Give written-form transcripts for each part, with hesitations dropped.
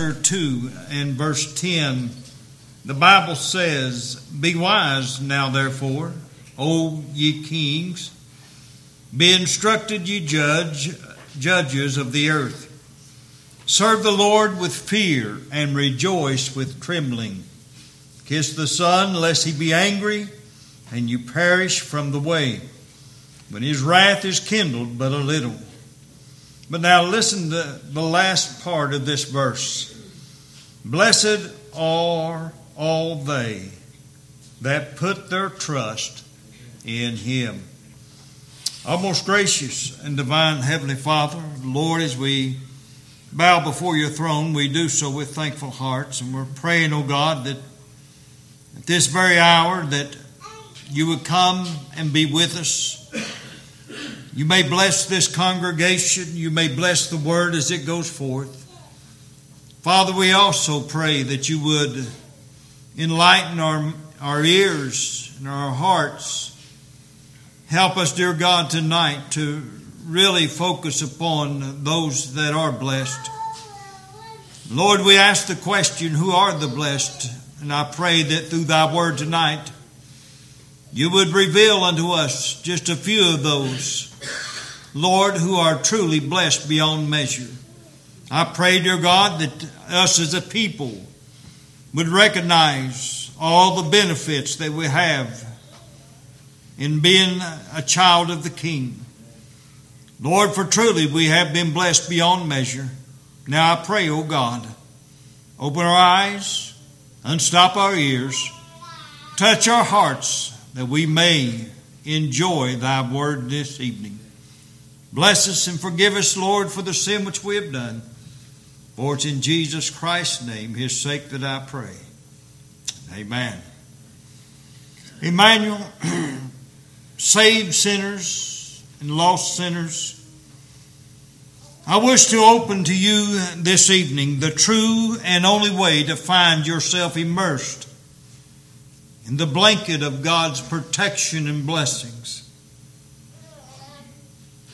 Chapter 2 and verse 10, the Bible says, "Be wise now therefore, O ye kings, be instructed ye judges of the earth. Serve the Lord with fear and rejoice with trembling. Kiss the Son, lest he be angry, and you perish from the way, when his wrath is kindled but a little." But now listen to the last part of this verse. "Blessed are all they that put their trust in him." Our most gracious and divine Heavenly Father, Lord, as we bow before your throne, we do so with thankful hearts. And we're praying, oh God, that at this very hour that you would come and be with us. You may bless this congregation. You may bless the word as it goes forth. Father, we also pray that you would enlighten our ears and our hearts. Help us, dear God, tonight to really focus upon those that are blessed. Lord, we ask the question, who are the blessed? And I pray that through thy word tonight, you would reveal unto us just a few of those, Lord, who are truly blessed beyond measure. I pray, dear God, that us as a people would recognize all the benefits that we have in being a child of the King. Lord, for truly we have been blessed beyond measure. Now I pray, O God, open our eyes, unstop our ears, touch our hearts, that we may enjoy thy word this evening. Bless us and forgive us, Lord, for the sin which we have done. For it's in Jesus Christ's name, his sake, that I pray. Amen. Emmanuel saved sinners and lost sinners. I wish to open to you this evening the true and only way to find yourself immersed in the blanket of God's protection and blessings.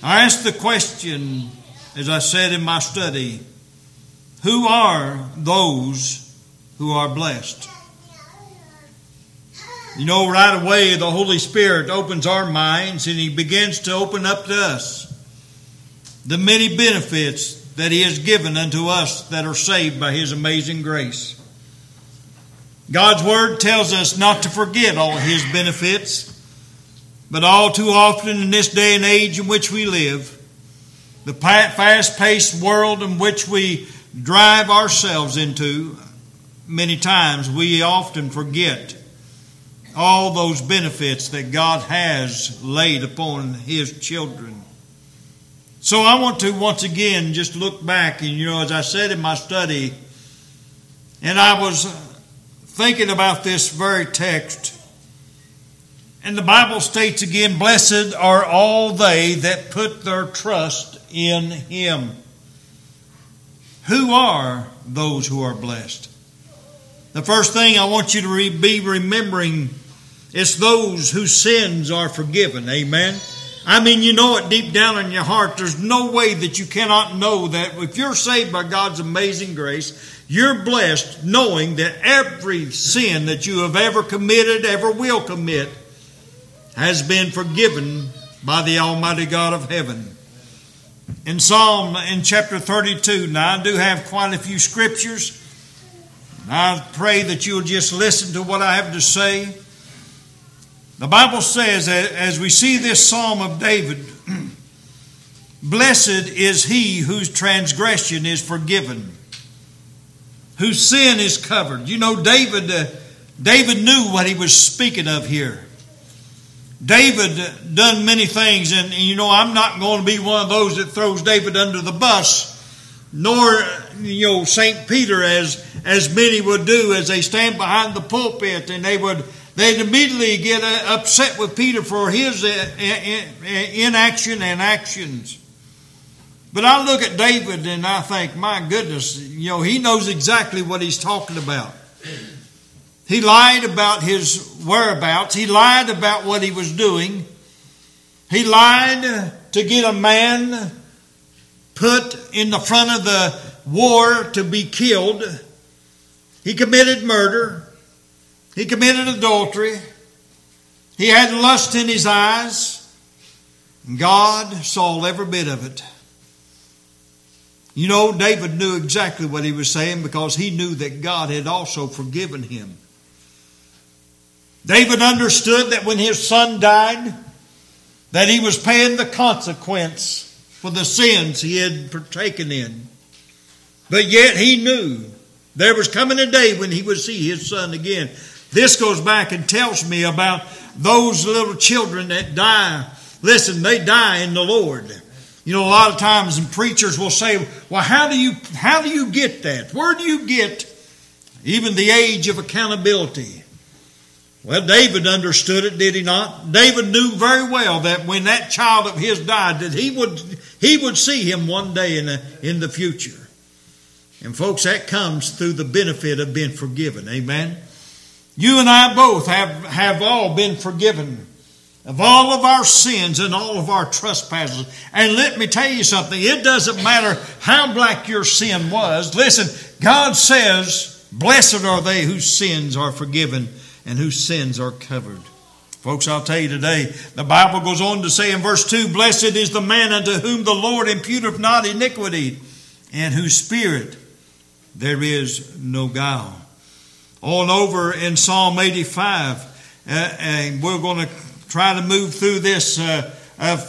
I asked the question, as I said in my study, who are those who are blessed? You know, right away the Holy Spirit opens our minds and he begins to open up to us the many benefits that he has given unto us that are saved by his amazing grace. God's word tells us not to forget all his benefits, but all too often in this day and age in which we live, the fast-paced world in which we drive ourselves into, many times we often forget all those benefits that God has laid upon his children. So I want to once again just look back, and you know, as I said in my study, and I was thinking about this very text, and the Bible states again, "Blessed are all they that put their trust in him." Who are those who are blessed? The first thing I want you to be remembering is those whose sins are forgiven. Amen. I mean, you know it deep down in your heart. There's no way that you cannot know that if you're saved by God's amazing grace, you're blessed knowing that every sin that you have ever committed, ever will commit, has been forgiven by the Almighty God of heaven. In Psalm, in chapter 32, now I do have quite a few scriptures. I pray that you'll just listen to what I have to say. The Bible says, as we see this Psalm of David, "Blessed is he whose transgression is forgiven, whose sin is covered." You know, David knew what he was speaking of here. David done many things, and you know, I'm not going to be one of those that throws David under the bus, nor, you know, St. Peter, as many would do, as they stand behind the pulpit and they'd immediately get upset with Peter for his inaction and actions. But I look at David and I think, my goodness, you know, he knows exactly what he's talking about. He lied about his whereabouts. He lied about what he was doing. He lied to get a man put in the front of the war to be killed. He committed murder. He committed adultery. He had lust in his eyes. And God saw every bit of it. You know, David knew exactly what he was saying because he knew that God had also forgiven him. David understood that when his son died, that he was paying the consequence for the sins he had partaken in. But yet he knew there was coming a day when he would see his son again. This goes back and tells me about those little children that die. Listen, they die in the Lord. You know, a lot of times and preachers will say, well, how do you get that? Where do you get even the age of accountability? Well, David understood it, did he not? David knew very well that when that child of his died, that he would see him one day in the future. And folks, that comes through the benefit of being forgiven. Amen. You and I both have all been forgiven of all of our sins and all of our trespasses. And let me tell you something. It doesn't matter how black your sin was. Listen, God says, blessed are they whose sins are forgiven and whose sins are covered. Folks, I'll tell you today, the Bible goes on to say in verse 2, blessed is the man unto whom the Lord imputeth not iniquity, and whose spirit there is no guile. On over in Psalm 85, and we're going to try to move through this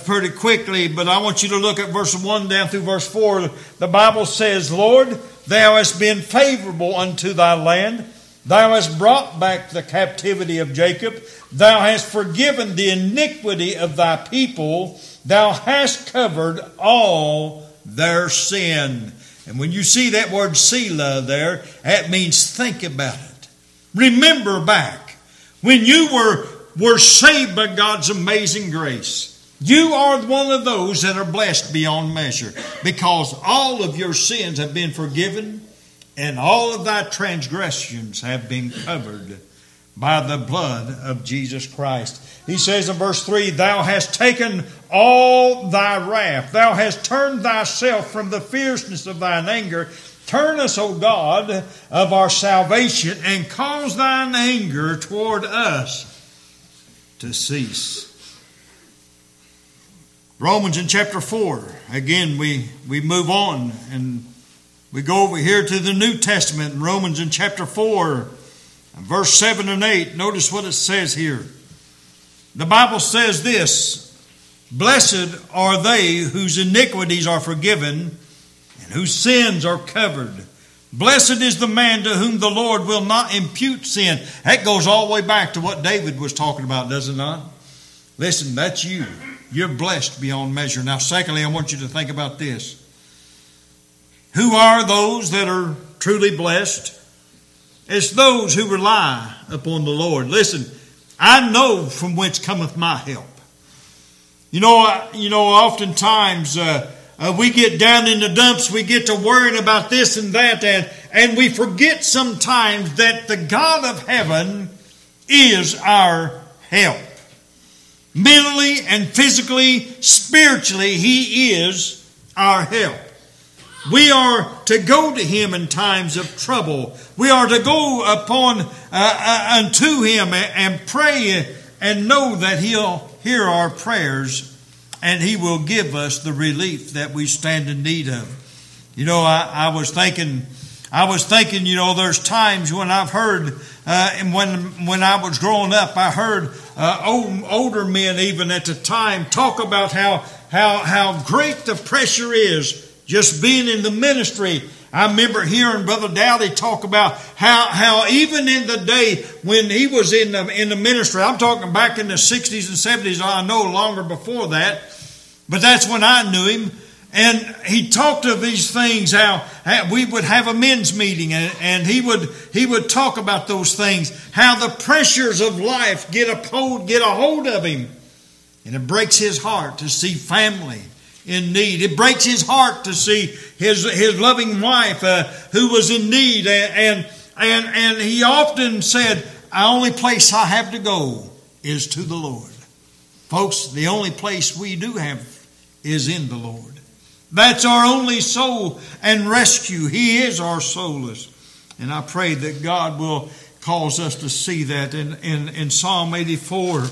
pretty quickly, but I want you to look at verse 1 down through verse 4. The Bible says, Lord, thou hast been favorable unto thy land. Thou hast brought back the captivity of Jacob. Thou hast forgiven the iniquity of thy people. Thou hast covered all their sin. And when you see that word Selah there, that means think about it. Remember back. When you were saved by God's amazing grace, you are one of those that are blessed beyond measure because all of your sins have been forgiven and all of thy transgressions have been covered by the blood of Jesus Christ. He says in verse 3, thou hast taken all thy wrath. Thou hast turned thyself from the fierceness of thine anger. Turn us, O God, of our salvation, and cause thine anger toward us to cease. Romans in chapter 4. Again, we move on and we go over here to the New Testament in Romans in chapter 4. Verse 7 and 8, notice what it says here. The Bible says this, blessed are they whose iniquities are forgiven and whose sins are covered. Blessed is the man to whom the Lord will not impute sin. That goes all the way back to what David was talking about, does it not? Listen, that's you. You're blessed beyond measure. Now, secondly, I want you to think about this. Who are those that are truly blessed? It's those who rely upon the Lord. Listen, I know from whence cometh my help. You know, oftentimes we get down in the dumps, we get to worrying about this and that, and we forget sometimes that the God of heaven is our help. Mentally and physically, spiritually, He is our help. We are to go to Him in times of trouble. We are to go unto Him and pray and know that He'll hear our prayers and He will give us the relief that we stand in need of. You know, I was thinking. You know, there's times when I've heard, and when I was growing up, I heard older men even at the time talk about how great the pressure is. Just being in the ministry, I remember hearing Brother Dowdy talk about how even in the day when he was in the ministry, I'm talking back in the 60s and 70s, I know longer before that, but that's when I knew him. And he talked of these things, how we would have a men's meeting and he would talk about those things, how the pressures of life get a hold of him. And it breaks his heart to see family in need. It breaks his heart to see his loving wife who was in need, and he often said, "The only place I have to go is to the Lord." Folks, the only place we do have is in the Lord. That's our only soul and rescue. He is our solace. And I pray that God will cause us to see that in Psalm 84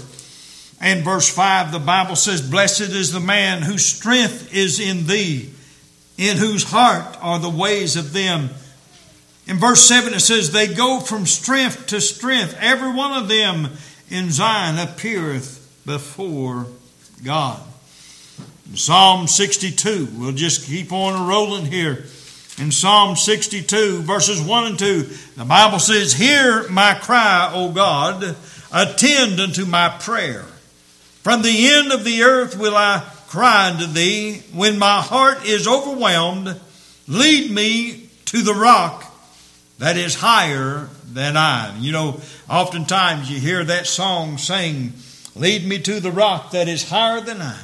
and verse 5. The Bible says, "Blessed is the man whose strength is in thee, in whose heart are the ways of them." In verse 7 it says, "They go from strength to strength. Every one of them in Zion appeareth before God." In Psalm 62, we'll just keep on rolling here. In Psalm 62, verses 1 and 2, the Bible says, "Hear my cry, O God, attend unto my prayer. From the end of the earth will I cry unto thee. When my heart is overwhelmed, lead me to the rock that is higher than I." You know, oftentimes you hear that song sing, "Lead me to the rock that is higher than I."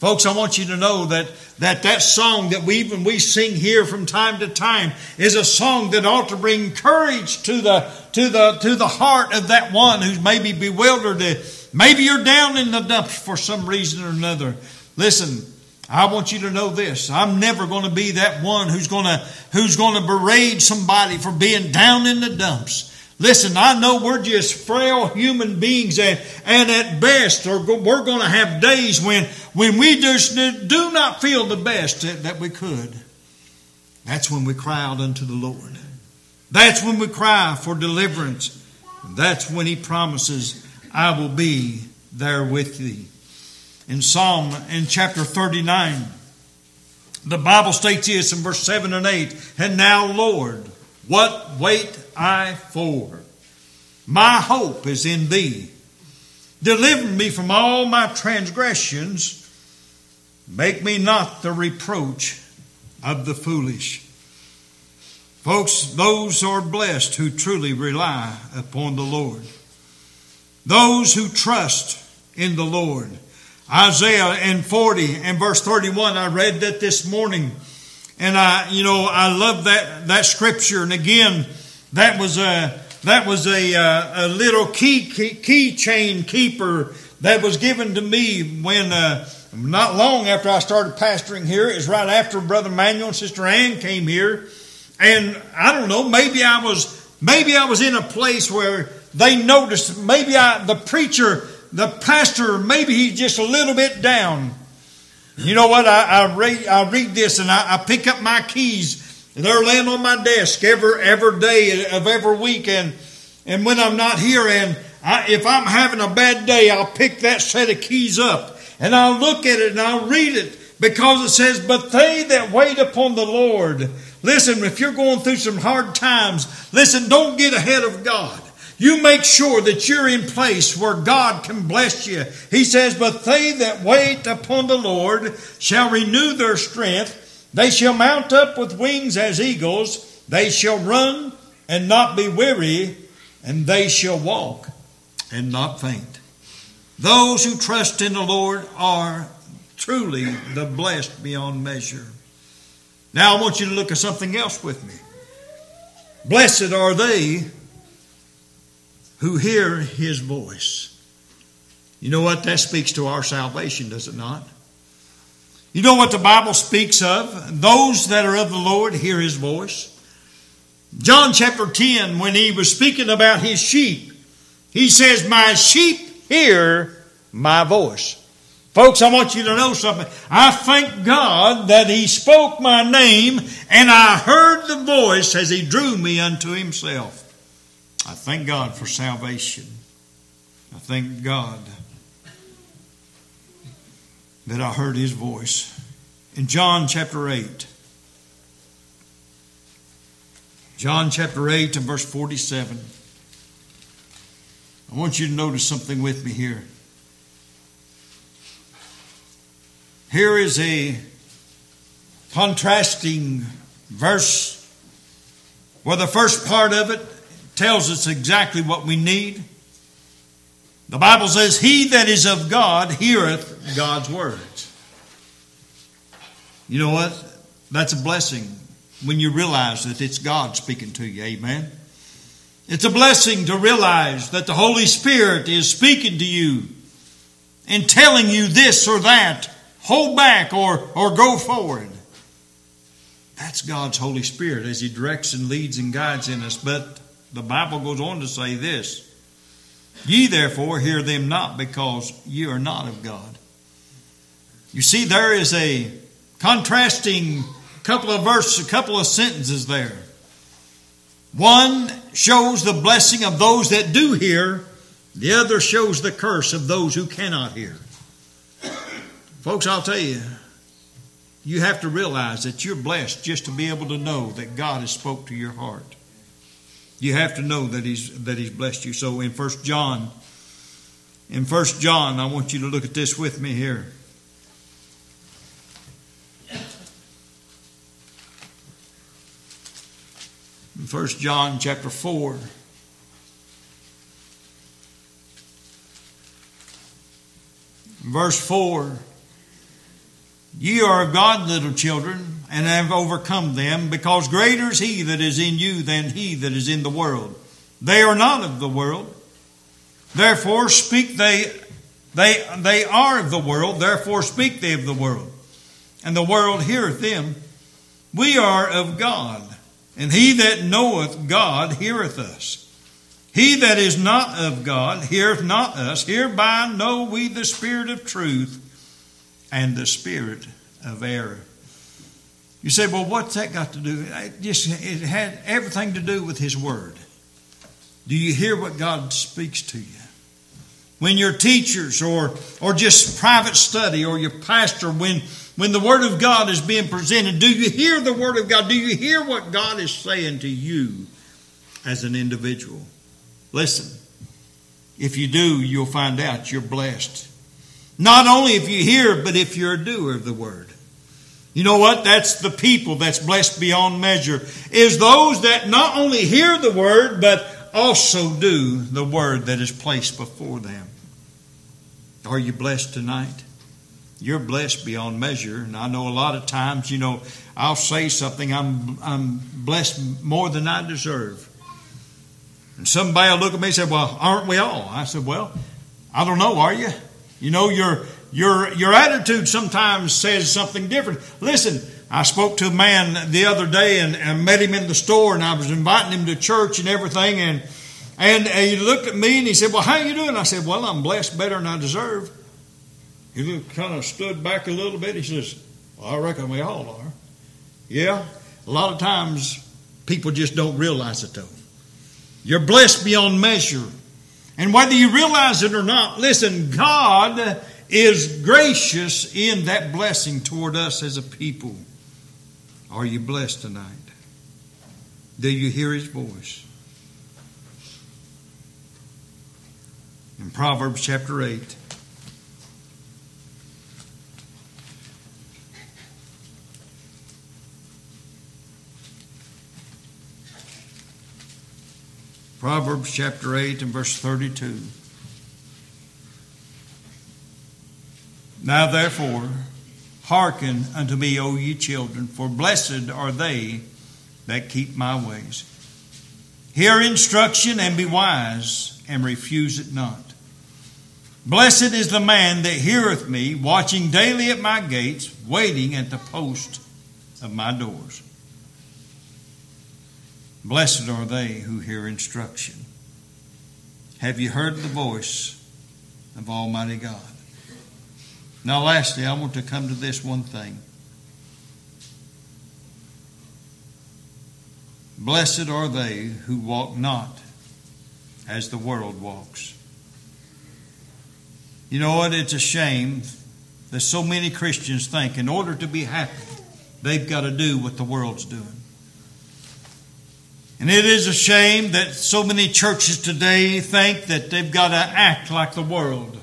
Folks, I want you to know that song that we sing here from time to time is a song that ought to bring courage to the heart of that one who's maybe bewildered. Maybe you're down in the dumps for some reason or another. Listen, I want you to know this. I'm never going to be that one who's going to berate somebody for being down in the dumps. Listen, I know we're just frail human beings and at best, or we're going to have days when we just do not feel the best that we could. That's when we cry out unto the Lord. That's when we cry for deliverance. That's when He promises, "I will be there with thee." In Psalm, in chapter 39, the Bible states this in verse 7 and 8, "And now, Lord, what wait I for? My hope is in thee. Deliver me from all my transgressions. Make me not the reproach of the foolish." Folks, those are blessed who truly rely upon the Lord. Those who trust in the Lord. Isaiah in 40 and verse 31, I read that this morning. And I love that scripture. And again, that was a little keychain keeper that was given to me when not long after I started pastoring here. It was right after Brother Manuel and Sister Ann came here, and I don't know. Maybe I was in a place where they noticed. The pastor, maybe he's just a little bit down. You know what? I read this and I pick up my keys. They're laying on my desk every day of every week, and when I'm not here, and if I'm having a bad day, I'll pick that set of keys up and I'll look at it and I'll read it, because it says, "But they that wait upon the Lord." Listen, if you're going through some hard times, listen, don't get ahead of God. You make sure that you're in place where God can bless you. He says, "But they that wait upon the Lord shall renew their strength. They shall mount up with wings as eagles. They shall run and not be weary, and they shall walk and not faint." Those who trust in the Lord are truly the blessed beyond measure. Now I want you to look at something else with me. Blessed are they who hear His voice. You know what? That speaks to our salvation, does it not? You know what the Bible speaks of? Those that are of the Lord hear His voice. John chapter 10, when He was speaking about His sheep, He says, "My sheep hear my voice." Folks, I want you to know something. I thank God that He spoke my name, and I heard the voice as He drew me unto Himself. I thank God for salvation. I thank God that I heard His voice. In John chapter 8. John chapter 8 and verse 47. I want you to notice something with me here. Here is a contrasting verse where the first part of it tells us exactly what we need. The Bible says, "He that is of God heareth God's words." You know what? That's a blessing when you realize that it's God speaking to you. Amen. It's a blessing to realize that the Holy Spirit is speaking to you and telling you this or that. Hold back or go forward. That's God's Holy Spirit as He directs and leads and guides in us. But the Bible goes on to say this, "Ye therefore hear them not, because ye are not of God." You see, there is a contrasting couple of verses, a couple of sentences there. One shows the blessing of those that do hear. The other shows the curse of those who cannot hear. Folks, I'll tell you, you have to realize that you're blessed just to be able to know that God has spoke to your heart. You have to know that He's blessed you. So in 1 John, I want you to look at this with me here. 1 John chapter 4. Verse 4. "Ye are of God, little children, and have overcome them, because greater is He that is in you than he that is in the world. They are not of the world, therefore speak they are of the world, therefore speak they of the world, and the world heareth them. We are of God, and he that knoweth God heareth us. He that is not of God heareth not us. Hereby know we the spirit of truth and the spirit of error." You say, "Well, what's that got to do?" It had everything to do with His Word. Do you hear what God speaks to you? When your teachers or just private study or your pastor, when the Word of God is being presented, do you hear the Word of God? Do you hear what God is saying to you as an individual? Listen, if you do, you'll find out you're blessed. Not only if you hear, but if you're a doer of the Word. You know what? That's the people that's blessed beyond measure, is those that not only hear the Word, but also do the Word that is placed before them. Are you blessed tonight? You're blessed beyond measure. And I know a lot of times, you know, I'll say something, I'm blessed more than I deserve. And somebody will look at me and say, "Well, aren't we all?" I said, "Well, I don't know, are you? You know, your attitude sometimes says something different." Listen, I spoke to a man the other day and met him in the store, and I was inviting him to church and everything. And he looked at me and he said, "Well, how you doing?" I said, "Well, I'm blessed better than I deserve." He looked, kind of stood back a little bit. He says, "Well, I reckon we all are." Yeah, a lot of times people just don't realize it though. You're blessed beyond measure. And whether you realize it or not, listen, God is gracious in that blessing toward us as a people. Are you blessed tonight? Do you hear His voice? In Proverbs chapter 8. Proverbs chapter 8 and verse 32. "Now therefore, hearken unto me, O ye children, for blessed are they that keep my ways. Hear instruction and be wise, and refuse it not. Blessed is the man that heareth me, watching daily at my gates, waiting at the post of my doors. Blessed are they who hear instruction." Have you heard the voice of Almighty God? Now lastly, I want to come to this one thing. Blessed are they who walk not as the world walks. You know what? It's a shame that so many Christians think in order to be happy, they've got to do what the world's doing. And it is a shame that so many churches today think that they've got to act like the world.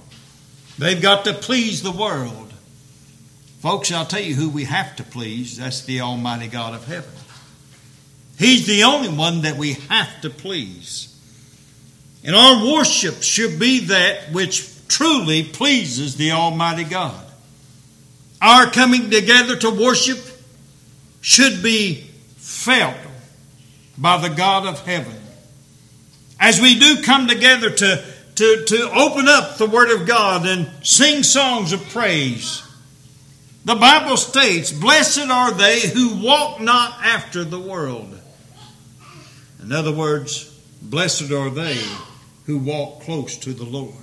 They've got to please the world. Folks, I'll tell you who we have to please. That's the Almighty God of heaven. He's the only one that we have to please. And our worship should be that which truly pleases the Almighty God. Our coming together to worship should be felt by the God of heaven. As we do come together to open up the Word of God and sing songs of praise, The Bible states, blessed are they who walk not after the world. In other words, blessed are they who walk close to the Lord.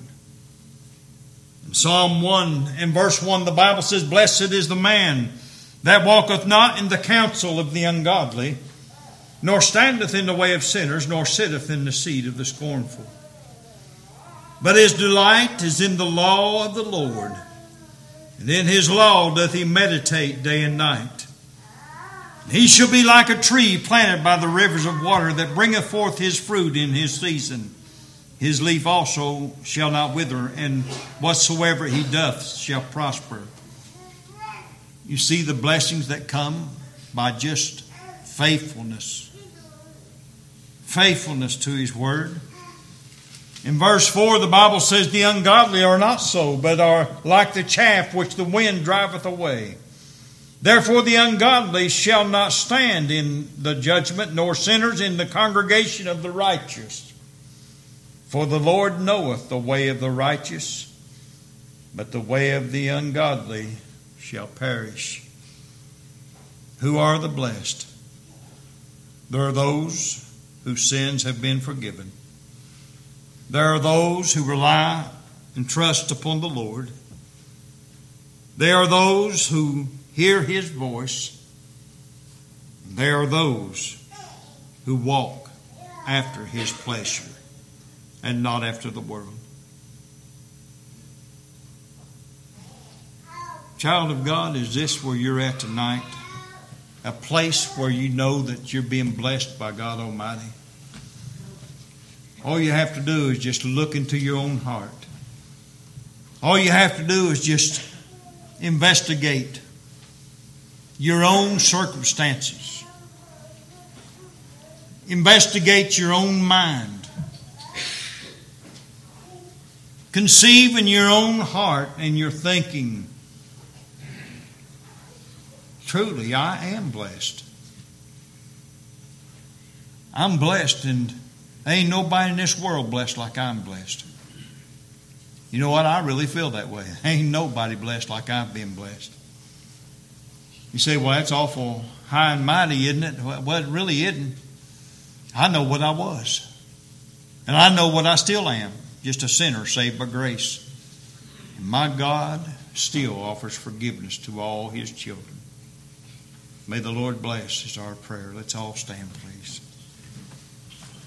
In Psalm 1 and verse 1, the Bible says, blessed is the man that walketh not in the counsel of the ungodly, nor standeth in the way of sinners, nor sitteth in the seat of the scornful. But his delight is in the law of the Lord, and in his law doth he meditate day and night. And he shall be like a tree planted by the rivers of water, that bringeth forth his fruit in his season. His leaf also shall not wither, and whatsoever he doth shall prosper. You see the blessings that come by just faithfulness. Faithfulness to his word. In verse 4, the Bible says, the ungodly are not so, but are like the chaff which the wind driveth away. Therefore the ungodly shall not stand in the judgment, nor sinners in the congregation of the righteous. For the Lord knoweth the way of the righteous, but the way of the ungodly shall perish. Who are the blessed? There are those whose sins have been forgiven. There are those who rely and trust upon the Lord. There are those who hear His voice. There are those who walk after His pleasure and not after the world. Child of God, is this where you're at tonight? A place where you know that you're being blessed by God Almighty? All you have to do is just look into your own heart. All you have to do is just investigate your own circumstances. Investigate your own mind. Conceive in your own heart and your thinking, truly, I am blessed. I'm blessed, and ain't nobody in this world blessed like I'm blessed. You know what? I really feel that way. Ain't nobody blessed like I've been blessed. You say, well, that's awful high and mighty, isn't it? Well, it really isn't. I know what I was. And I know what I still am. Just a sinner saved by grace. And my God still offers forgiveness to all His children. May the Lord bless is our prayer. Let's all stand, please.